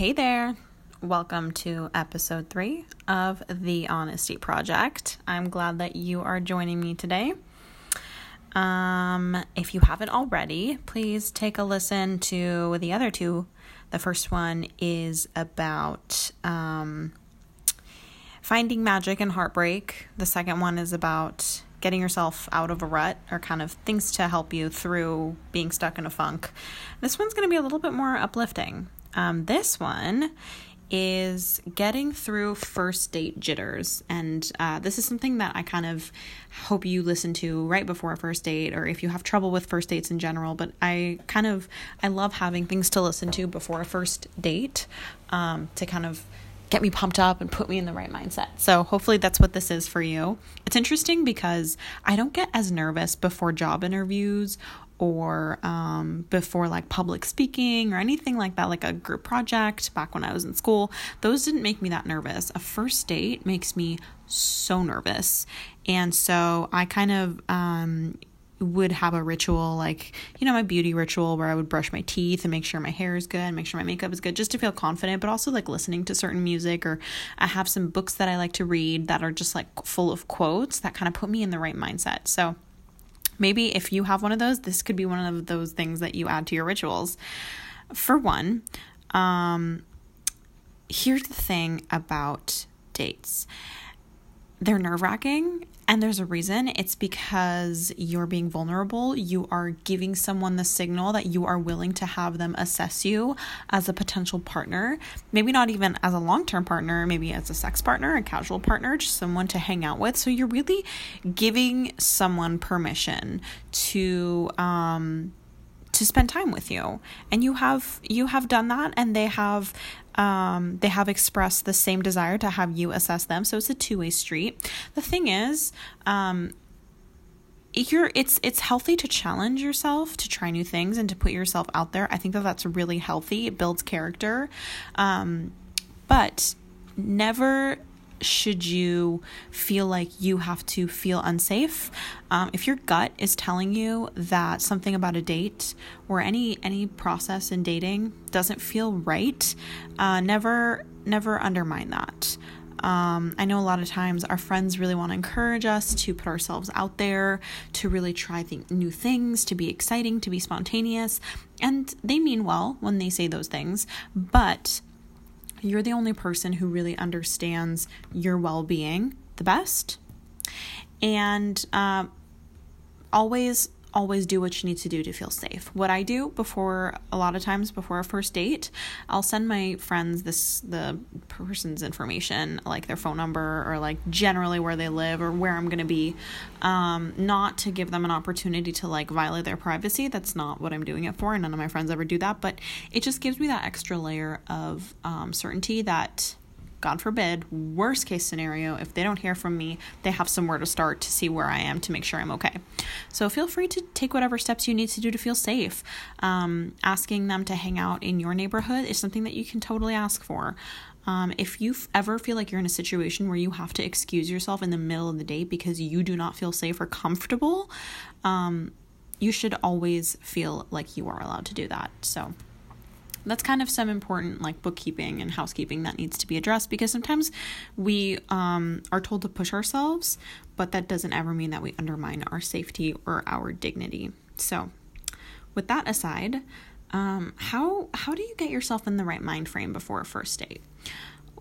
Hey there, welcome to episode 3 of The Honesty Project. I'm glad that you are joining me today. If you haven't already, please take a listen to the other two. The first one is about finding magic in heartbreak. The second one is about getting yourself out of a rut, or kind of things to help you through being stuck in a funk. This one's going to be a little bit more uplifting. This one is getting through first date jitters. And this is something that I kind of hope you listen to right before a first date, or if you have trouble with first dates in general. But I love having things to listen to before a first date to kind of get me pumped up and put me in the right mindset. So hopefully that's what this is for you. It's interesting because I don't get as nervous before job interviews or before like public speaking or anything like that, like a group project back when I was in school. Those didn't make me that nervous. A first date makes me so nervous. And so I kind of would have a ritual, like, you know, my beauty ritual, where I would brush my teeth and make sure my hair is good and make sure my makeup is good, just to feel confident, but also like listening to certain music. Or I have some books that I like to read that are just like full of quotes that kind of put me in the right mindset. So maybe if you have one of those, this could be one of those things that you add to your rituals. For one, here's the thing about dates. They're nerve-wracking, and there's a reason. It's because you're being vulnerable. You are giving someone the signal that you are willing to have them assess you as a potential partner. Maybe not even as a long-term partner, maybe as a sex partner, a casual partner, just someone to hang out with. So you're really giving someone permission to spend time with you. And you have done that, and they have expressed the same desire to have you assess them. So it's a two-way street. The thing is, it's healthy to challenge yourself, to try new things, and to put yourself out there. I think that that's really healthy. It builds character. But never should you feel like you have to feel unsafe. If your gut is telling you that something about a date or any process in dating doesn't feel right, never undermine that. I know a lot of times our friends really want to encourage us to put ourselves out there, to really try new things, to be exciting, to be spontaneous. And they mean well when they say those things, but you're the only person who really understands your well-being the best. And always do what you need to do to feel safe. What I do a lot of times before a first date, I'll send my friends the person's information, like their phone number, or like generally where they live or where I'm going to be, not to give them an opportunity to like violate their privacy. That's not what I'm doing it for, and none of my friends ever do that. But it just gives me that extra layer of certainty that, God forbid, worst case scenario, if they don't hear from me, they have somewhere to start to see where I am to make sure I'm okay. So feel free to take whatever steps you need to do to feel safe. Asking them to hang out in your neighborhood is something that you can totally ask for. If you ever feel like you're in a situation where you have to excuse yourself in the middle of the day because you do not feel safe or comfortable, you should always feel like you are allowed to do that. So that's kind of some important like bookkeeping and housekeeping that needs to be addressed, because sometimes we are told to push ourselves, but that doesn't ever mean that we undermine our safety or our dignity. So with that aside, how do you get yourself in the right mind frame before a first date?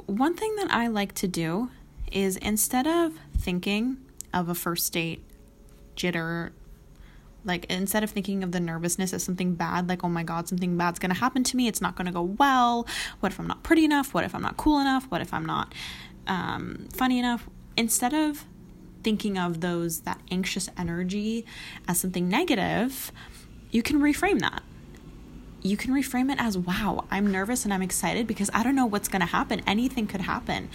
One thing that I like to do is, instead of thinking of a first date jitter, like instead of thinking of the nervousness as something bad, like, oh my God, something bad's going to happen to me. It's not going to go well. What if I'm not pretty enough? What if I'm not cool enough? What if I'm not funny enough? Instead of thinking of that anxious energy as something negative, you can reframe that. You can reframe it as, wow, I'm nervous and I'm excited because I don't know what's going to happen. Anything could happen.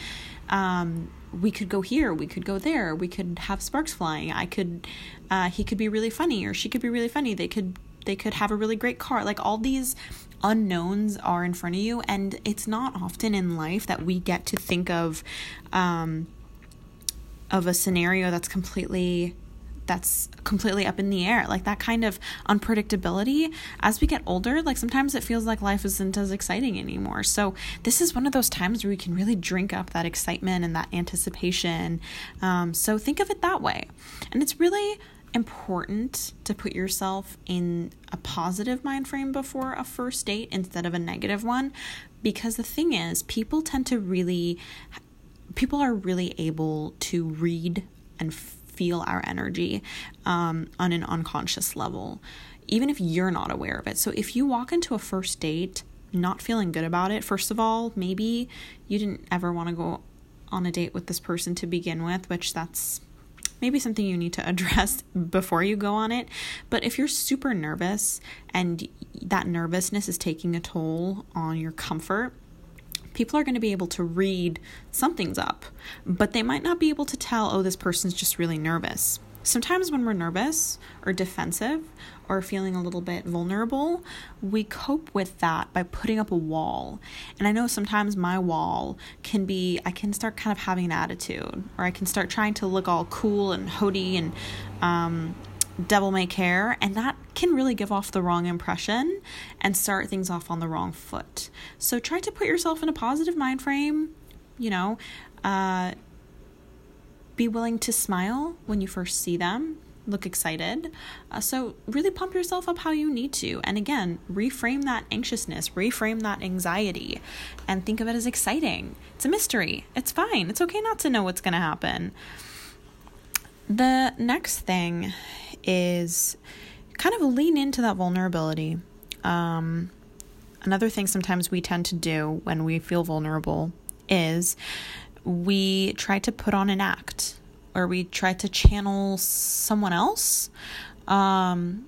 We could go here, we could go there, we could have sparks flying, he could be really funny, or she could be really funny, they could have a really great car. Like, all these unknowns are in front of you, and it's not often in life that we get to think of a scenario that's completely that's completely up in the air. Like that kind of unpredictability as we get older, like sometimes it feels like life isn't as exciting anymore. So this is one of those times where we can really drink up that excitement and that anticipation. So think of it that way. And it's really important to put yourself in a positive mind frame before a first date instead of a negative one, because the thing is, people are really able to read and feel our energy on an unconscious level, even if you're not aware of it. So if you walk into a first date not feeling good about it, first of all, maybe you didn't ever want to go on a date with this person to begin with, which that's maybe something you need to address before you go on it. But if you're super nervous and that nervousness is taking a toll on your comfort, people are going to be able to read something's up, but they might not be able to tell, oh, this person's just really nervous. Sometimes when we're nervous or defensive or feeling a little bit vulnerable, we cope with that by putting up a wall. And I know sometimes my wall can be, I can start kind of having an attitude, or I can start trying to look all cool and haughty and devil may care, and that can really give off the wrong impression and start things off on the wrong foot. So try to put yourself in a positive mind frame, be willing to smile when you first see them, look excited. So really pump yourself up how you need to. And again, reframe that anxiousness, reframe that anxiety, and think of it as exciting. It's a mystery. It's fine. It's okay not to know what's going to happen. The next thing is kind of lean into that vulnerability. Another thing sometimes we tend to do when we feel vulnerable is we try to put on an act, or we try to channel someone else, and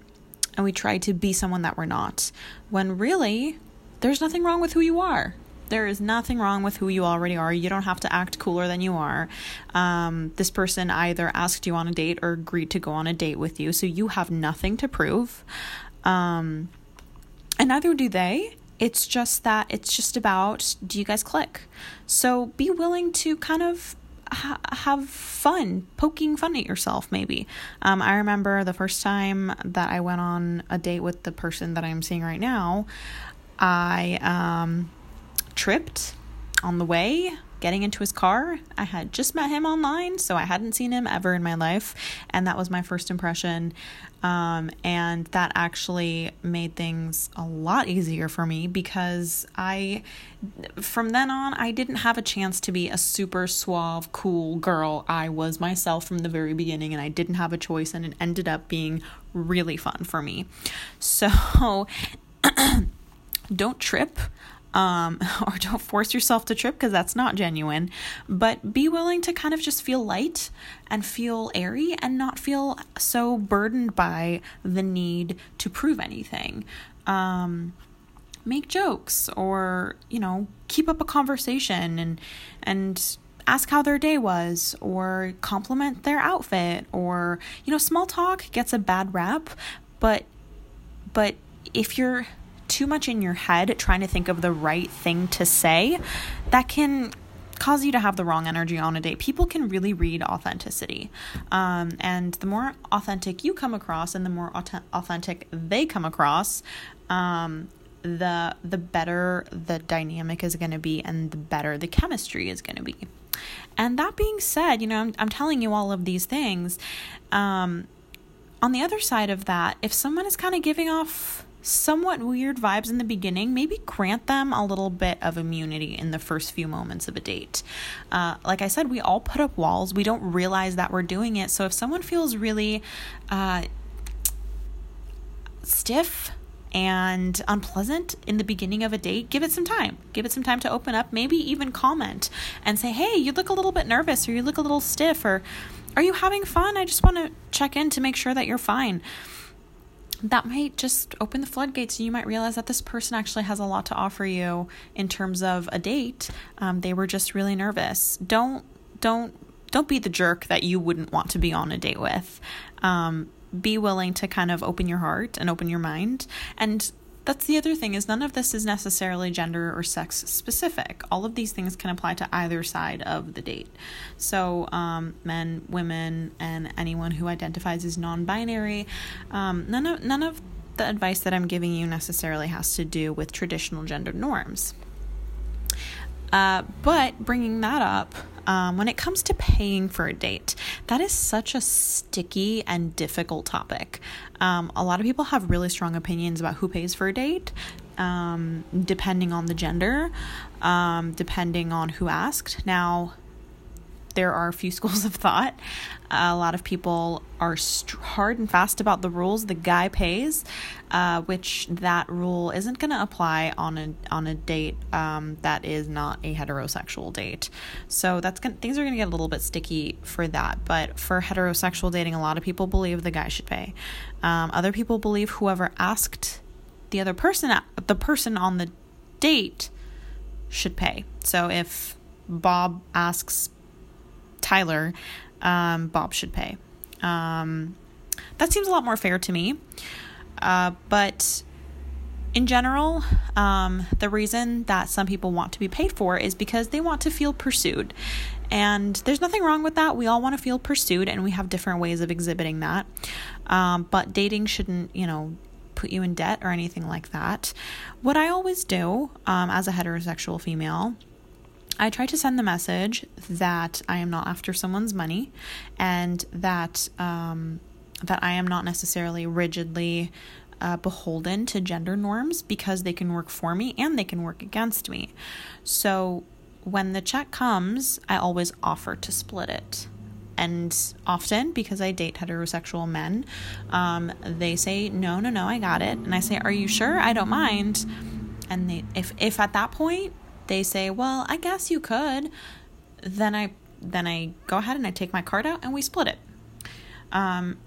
we try to be someone that we're not, when really there's nothing wrong with who you are. There is nothing wrong with who you already are. You don't have to act cooler than you are. This person either asked you on a date or agreed to go on a date with you, so you have nothing to prove. And neither do they. It's just about, do you guys click? So be willing to kind of have fun, poking fun at yourself maybe. I remember the first time that I went on a date with the person that I'm seeing right now, I tripped on the way getting into his car. I had just met him online, so I hadn't seen him ever in my life, and that was my first impression. And that actually made things a lot easier for me, because from then on, I didn't have a chance to be a super suave, cool girl. I was myself from the very beginning, and I didn't have a choice, and it ended up being really fun for me. So don't trip. Or don't force yourself to trip, because that's not genuine, but be willing to kind of just feel light and feel airy and not feel so burdened by the need to prove anything. Make jokes, or, keep up a conversation and ask how their day was, or compliment their outfit, or, small talk gets a bad rap, but if you're too much in your head trying to think of the right thing to say, that can cause you to have the wrong energy on a date. People can really read authenticity, and the more authentic you come across and the more authentic they come across, the better the dynamic is going to be and the better the chemistry is going to be. And that being said, I'm telling you all of these things. On the other side of that, if someone is kind of giving off somewhat weird vibes in the beginning, maybe grant them a little bit of immunity in the first few moments of a date. Like I said, we all put up walls. We don't realize that we're doing it. So if someone feels really stiff and unpleasant in the beginning of a date, give it some time. Give it some time to open up. Maybe even comment and say, hey, you look a little bit nervous, or you look a little stiff, or are you having fun? I just want to check in to make sure that you're fine. That might just open the floodgates, and you might realize that this person actually has a lot to offer you in terms of a date. They were just really nervous. Don't be the jerk that you wouldn't want to be on a date with. Be willing to kind of open your heart and open your mind, and That's the other thing, is none of this is necessarily gender or sex specific. All of these things can apply to either side of the date. So men, women, and anyone who identifies as non-binary, none of the advice that I'm giving you necessarily has to do with traditional gender norms. But bringing that up, when it comes to paying for a date, that is such a sticky and difficult topic. A lot of people have really strong opinions about who pays for a date, depending on the gender, depending on who asked. Now, there are a few schools of thought. A lot of people are hard and fast about the rules. The guy pays, which that rule isn't going to apply on a date that is not a heterosexual date. So things are going to get a little bit sticky for that. But for heterosexual dating, a lot of people believe the guy should pay. Other people believe whoever asked the person on the date should pay. So if Bob asks Tyler, Bob should pay. That seems a lot more fair to me. But in general, the reason that some people want to be paid for is because they want to feel pursued. And there's nothing wrong with that. We all want to feel pursued, and we have different ways of exhibiting that. But dating shouldn't, put you in debt or anything like that. What I always do, as a heterosexual female, I try to send the message that I am not after someone's money, and that that I am not necessarily rigidly beholden to gender norms, because they can work for me and they can work against me. So when the check comes, I always offer to split it. And often, because I date heterosexual men, they say, no, I got it. And I say, are you sure? I don't mind. And they, if at that point they say, well, I guess you could, then I go ahead and I take my card out and we split it.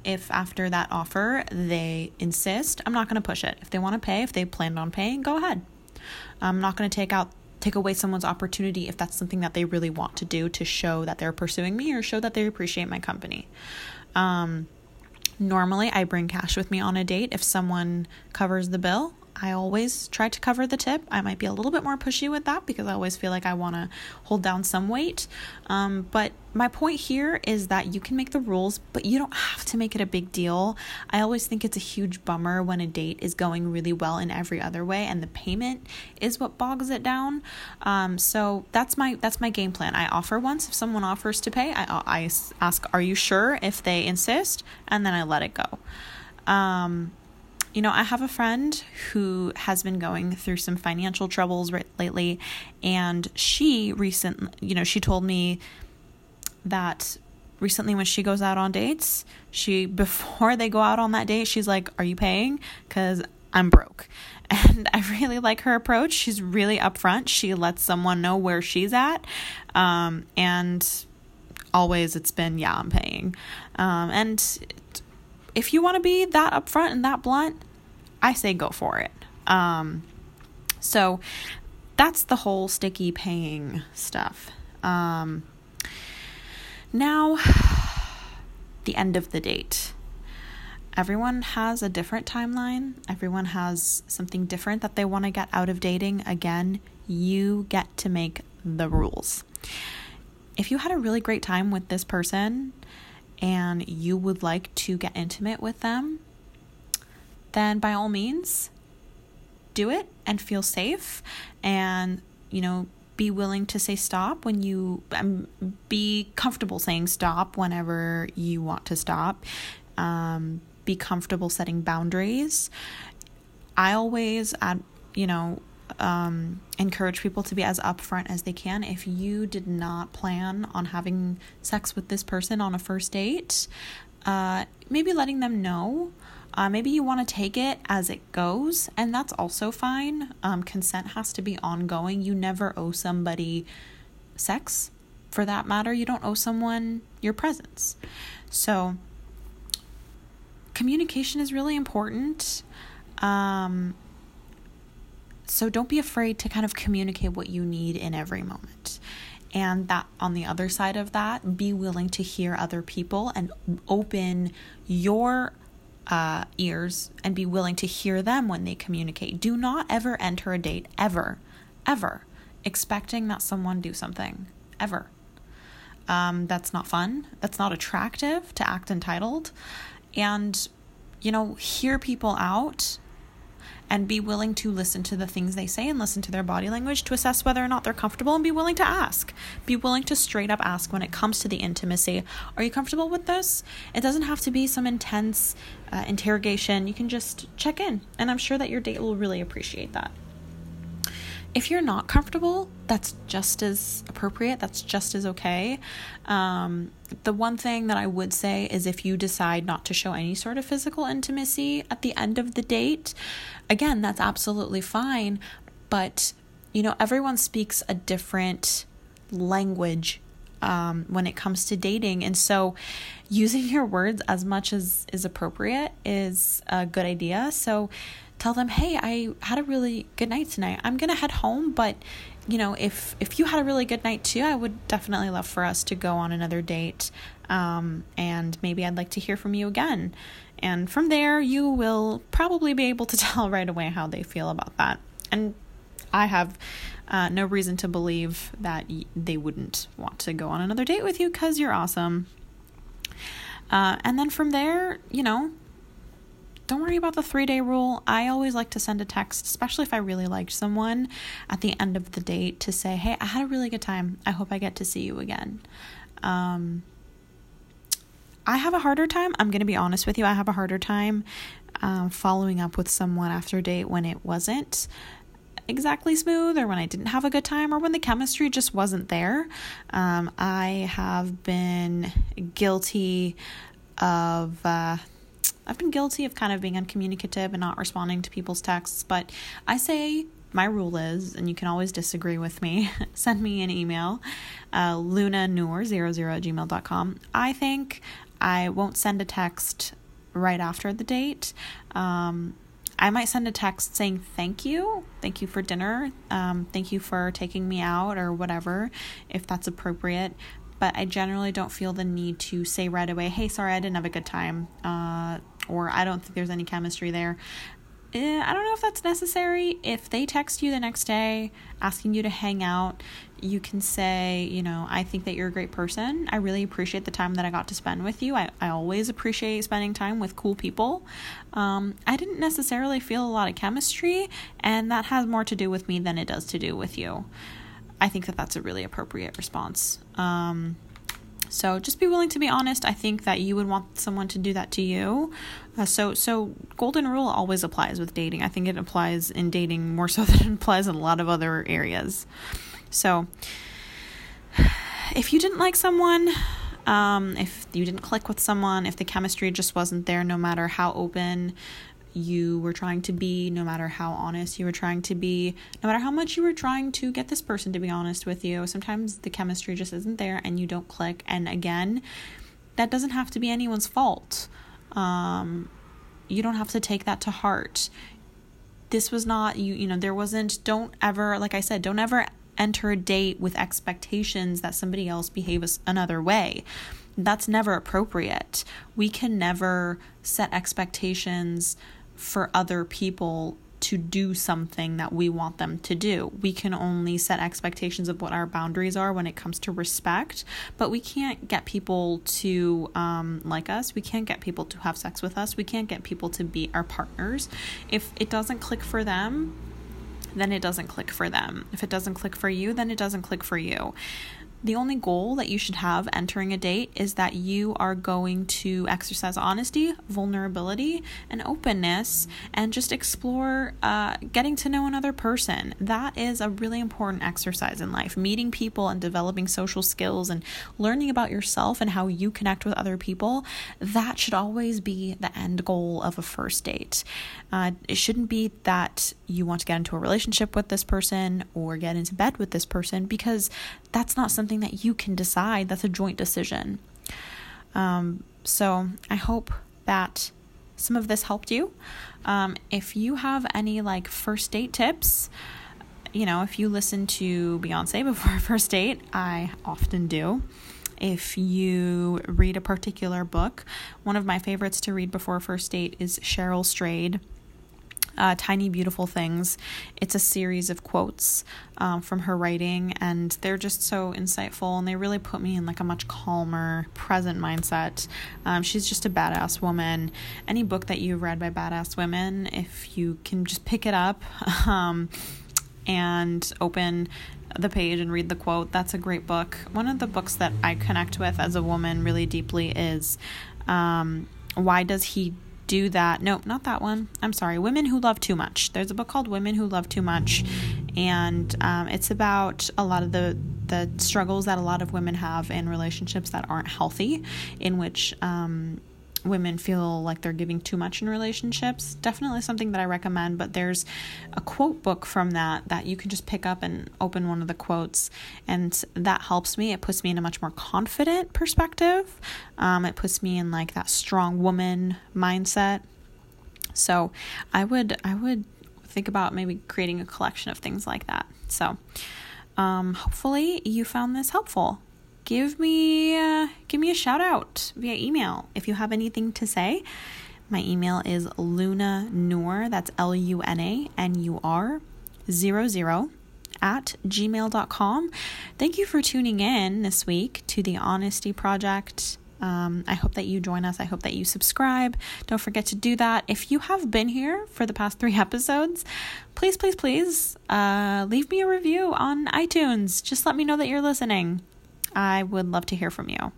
If after that offer they insist, I'm not going to push it. If they want to pay, if they planned on paying, go ahead. I'm not going to take away someone's opportunity if that's something that they really want to do to show that they're pursuing me or show that they appreciate my company. Normally, I bring cash with me on a date. If someone covers the bill, I always try to cover the tip. I might be a little bit more pushy with that because I always feel like I want to hold down some weight. But my point here is that you can make the rules, but you don't have to make it a big deal. I always think it's a huge bummer when a date is going really well in every other way and the payment is what bogs it down. So that's my game plan. I offer once. If someone offers to pay, I ask, are you sure? If they insist, and then I let it go. I have a friend who has been going through some financial troubles lately, and she recently, she told me that recently when she goes out on dates, before they go out on that date, she's like, are you paying? Because I'm broke. And I really like her approach. She's really upfront. She lets someone know where she's at. And always it's been, yeah, I'm paying. If you want to be that upfront and that blunt, I say go for it. So that's the whole sticky paying stuff. Now, the end of the date. Everyone has a different timeline. Everyone has something different that they want to get out of dating. Again, you get to make the rules. If you had a really great time with this person and you would like to get intimate with them, then by all means, do it and feel safe, and, be willing to say stop when you, be comfortable saying stop whenever you want to stop, be comfortable setting boundaries. I always, encourage people to be as upfront as they can. If you did not plan on having sex with this person on a first date, maybe letting them know. Maybe you want to take it as it goes, and that's also fine. Consent has to be ongoing. You never owe somebody sex. For that matter, you don't owe someone your presence. So communication is really important. So don't be afraid to kind of communicate what you need in every moment. And that on the other side of that, be willing to hear other people and open your ears and be willing to hear them when they communicate. Do not ever enter a date, ever, expecting that someone do something, ever. That's not fun. That's not attractive to act entitled. And, you know, hear people out and be willing to listen to the things they say and listen to their body language to assess whether or not they're comfortable, and be willing to ask. Be willing to straight up ask when it comes to the intimacy. Are you comfortable with this? It doesn't have to be some intense interrogation. You can just check in, and I'm sure that your date will really appreciate that. If you're not comfortable, that's just as appropriate. That's just as okay. The one thing that I would say is if you decide not to show any sort of physical intimacy at the end of the date, again, that's absolutely fine. But, you know, everyone speaks a different language when it comes to dating. And so using your words as much as is appropriate is a good idea. So tell them, hey, I had a really good night tonight. I'm going to head home, but, you know, if you had a really good night too, I would definitely love for us to go on another date. And maybe I'd like to hear from you again. And from there, you will probably be able to tell right away how they feel about that. And I have no reason to believe that they wouldn't want to go on another date with you, because you're awesome. And then from there, you know, don't worry about the 3-day rule. I always like to send a text, especially if I really liked someone, at the end of the date to say, hey, I had a really good time. I hope I get to see you again. I have a harder time. I'm going to be honest with you. I have a harder time following up with someone after a date when it wasn't exactly smooth, or when I didn't have a good time, or when the chemistry just wasn't there. I have been guilty of... I've been guilty of kind of being uncommunicative and not responding to people's texts, but I say my rule is, and you can always disagree with me, send me an email, lunanur00@gmail.com. I think I won't send a text right after the date. I might send a text saying, thank you for dinner, thank you for taking me out, or whatever, if that's appropriate. But I generally don't feel the need to say right away, hey, sorry, I didn't have a good time, or I don't think there's any chemistry there. I don't know if that's necessary. If they text you the next day asking you to hang out, you can say, you know, I think that you're a great person. I really appreciate the time that I got to spend with you. I always appreciate spending time with cool people. I didn't necessarily feel a lot of chemistry, and that has more to do with me than it does to do with you. I think that that's a really appropriate response. So just be willing to be honest. I think that you would want someone to do that to you. So golden rule always applies with dating. I think it applies in dating more so than it applies in a lot of other areas. So if you didn't like someone, if you didn't click with someone, if the chemistry just wasn't there, no matter how open you were trying to be, no matter how honest you were trying to be, no matter how much you were trying to get this person to be honest with you, sometimes the chemistry just isn't there and you don't click. And again, that doesn't have to be anyone's fault. You don't have to take that to heart. This was not, you know, there wasn't, don't ever, like I said, don't ever enter a date with expectations that somebody else behaves another way. That's never appropriate. We can never set expectations for other people to do something that we want them to do. We can only set expectations of what our boundaries are when it comes to respect, but we can't get people to like us. We can't get people to have sex with us. We can't get people to be our partners. If it doesn't click for them, then it doesn't click for them. If it doesn't click for you, then it doesn't click for you. The only goal that you should have entering a date is that you are going to exercise honesty, vulnerability, and openness, and just explore getting to know another person. That is a really important exercise in life. Meeting people and developing social skills and learning about yourself and how you connect with other people, that should always be the end goal of a first date. It shouldn't be that you want to get into a relationship with this person or get into bed with this person, because that's not something that you can decide. That's a joint decision. So I hope that some of this helped you. If you have any like first date tips, you know, if you listen to Beyonce before a first date, I often do, if you read a particular book. One of my favorites to read before a first date is Cheryl Strayed, Tiny Beautiful Things. It's a series of quotes from her writing, and they're just so insightful, and they really put me in like a much calmer, present mindset. She's just a badass woman. Any book that you read by badass women, if you can just pick it up and open the page and read the quote, that's a great book. One of the books that I connect with as a woman really deeply is Why Does He Do That? No, not that one. I'm sorry. Women Who Love Too Much. There's a book called Women Who Love Too Much, and it's about a lot of the struggles that a lot of women have in relationships that aren't healthy, in which women feel like they're giving too much in relationships. Definitely something that I recommend, but there's a quote book from that you can just pick up and open one of the quotes, and that helps me. It puts me in a much more confident perspective. It puts me in like that strong woman mindset. So I would think about maybe creating a collection of things like that. So hopefully you found this helpful. Give me a shout out via email if you have anything to say. My email is lunanur, that's lunanur 00 @gmail.com. Thank you for tuning in this week to The Honesty Project. I hope that you join us. I hope that you subscribe. Don't forget to do that. If you have been here for the past 3 episodes, please leave me a review on iTunes. Just let me know that you're listening. I would love to hear from you.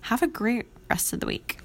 Have a great rest of the week.